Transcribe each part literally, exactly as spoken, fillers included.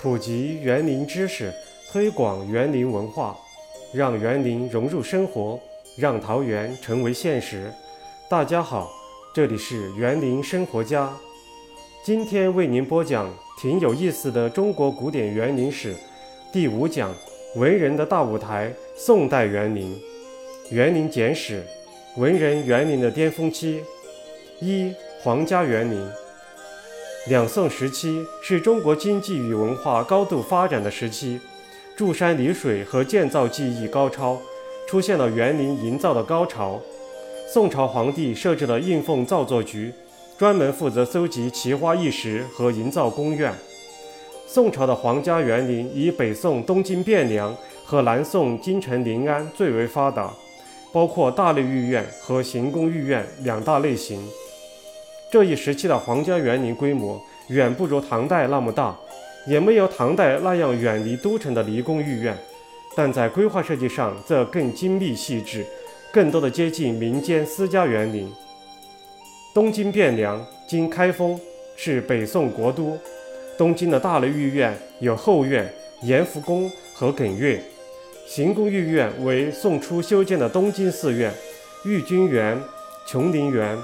普及园林知识，推广园林文化，让园林融入生活，让桃园成为现实。大家好，这里是园林生活家，今天为您播讲挺有意思的中国古典园林史第五讲，文人的大舞台，宋代园林。园林简史，文人园林的巅峰期。一、皇家园林。两宋时期是中国经济与文化高度发展的时期，筑山理水和建造技艺高超，出现了园林营造的高潮。宋朝皇帝设置了应奉造作局，专门负责搜集奇花异石和营造宫苑。宋朝的皇家园林以北宋东京汴梁和南宋京城临安最为发达，包括大内御苑和行宫御苑两大类型。这一时期的皇家园林规模远不如唐代那么大，也没有唐代那样远离都城的离宫御苑，但在规划设计上则更精密细致，更多的接近民间私家园林。东京汴梁今开封是北宋国都，东京的大内御苑有后苑、延福宫和艮岳，行宫御苑为宋初修建的东京寺院、御君园、琼林园、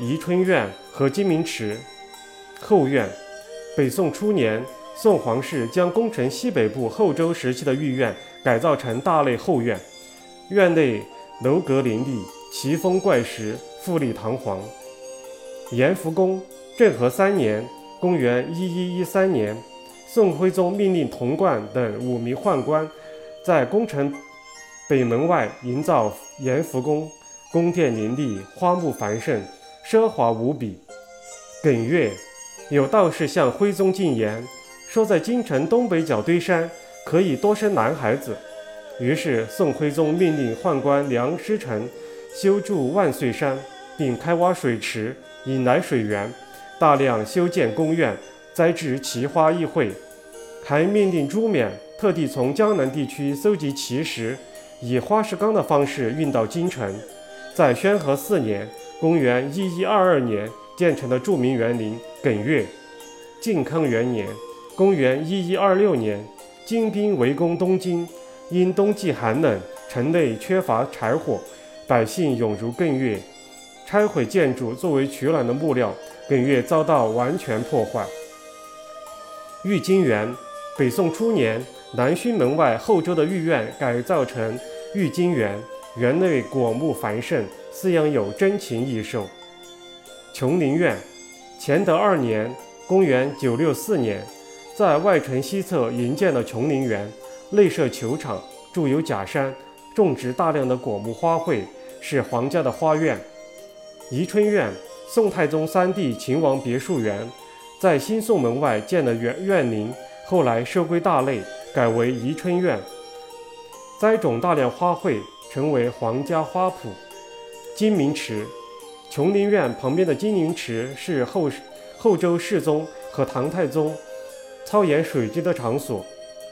宜春院和金明池。后院，北宋初年宋皇室将宫城西北部后周时期的御苑改造成大内后院，院内楼阁林立，奇峰怪石，富丽堂皇。延福宫，政和三年，公元一一一三年，宋徽宗命令童贯等五名宦官在宫城北门外营造延福宫，宫殿林立，花木繁盛，奢华无比。艮岳，有道士向徽宗进言，说在京城东北角堆山可以多生男孩子，于是宋徽宗命令宦官梁师成修筑万岁山，并开挖水池，引来水源，大量修建宫苑，栽植奇花异卉，还命令朱冕特地从江南地区搜集奇石，以花石纲的方式运到京城。在宣和四年，公元一一二二年建成的著名园林艮岳。靖康元年，公元一一二六年，金兵围攻东京，因冬季寒冷，城内缺乏柴火，百姓涌入艮岳，拆毁建筑作为取暖的木料，艮岳遭到完全破坏。御津园，北宋初年，南薰门外后周的御苑改造成御津园，园内果木繁盛，饲养有珍禽异兽。琼林苑，乾德二年，公元九六四年，在外城西侧营建了琼林园，内设球场，筑有假山，种植大量的果木花卉，是皇家的花苑。宜春苑，宋太宗三帝秦王别墅园，在新宋门外建了园园林，后来收归大内，改为宜春苑，栽种大量花卉，成为皇家花圃。金明池，琼林苑旁边的金明池是后后周世宗和唐太宗操演水军的场所。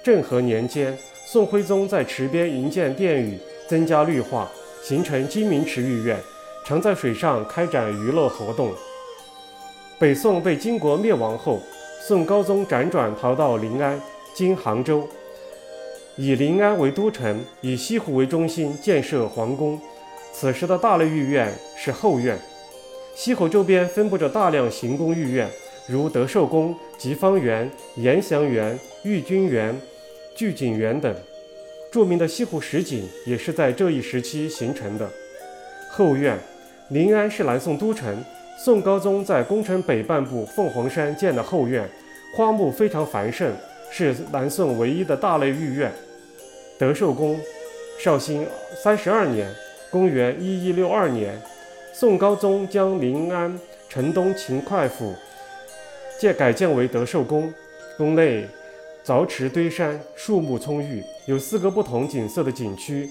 政和年间，宋徽宗在池边营建殿宇，增加绿化，形成金明池御苑，常在水上开展娱乐活动。北宋被金国灭亡后，宋高宗辗转逃到临安（今杭州），以临安为都城，以西湖为中心建设皇宫。此时的大内御苑是后苑，西湖周边分布着大量行宫御苑，如德寿宫、吉芳园、延祥园、御君园、聚景园等。著名的西湖十景也是在这一时期形成的。后苑，临安是南宋都城，宋高宗在宫城北半部凤凰山建了后苑，花木非常繁盛，是南宋唯一的大内御苑。德寿宫，绍兴三十二年，公元一一六二年，宋高宗将临安城东秦快府借改建为德寿宫，宫内凿池堆山，树木葱郁，有四个不同景色的景区。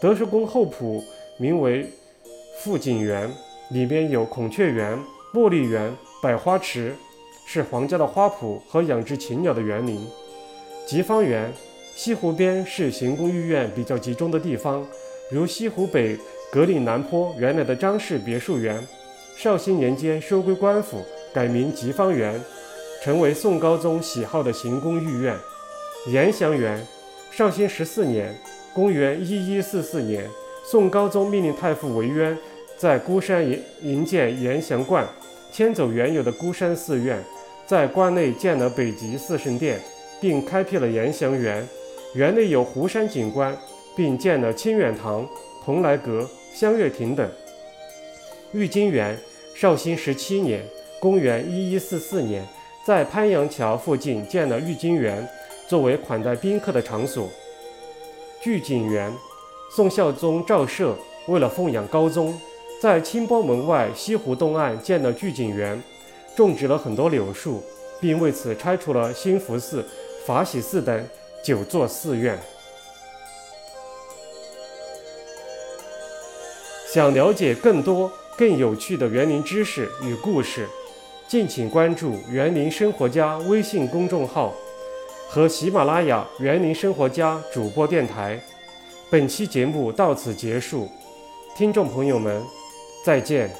德寿宫后圃名为富景园，里面有孔雀园、茉莉园、百花池，是皇家的花圃和养殖禽鸟的园林。吉芳园，西湖边是行宫御苑比较集中的地方，如西湖北格岭南坡原来的张氏别墅园，绍兴年间收归官府，改名吉芳园，成为宋高宗喜好的行宫御苑。延祥园，上兴十四年，公元一一四四年，宋高宗命令太傅韦渊在孤山营建延祥观，迁走原有的孤山寺院，在观内建了北极四圣殿，并开辟了延祥园。园内有湖山景观，并建了清远堂、蓬莱阁、香月亭等。玉京园，绍兴十七年，公元一一四四年，在潘阳桥附近建了玉京园，作为款待宾客的场所。聚景园，宋孝宗赵奢为了奉养高宗，在清波门外西湖东岸建了聚景园，种植了很多柳树，并为此拆除了兴福寺、法喜寺等九座寺院。想了解更多更有趣的园林知识与故事，敬请关注园林生活家微信公众号和喜马拉雅园林生活家主播电台。本期节目到此结束，听众朋友们，再见。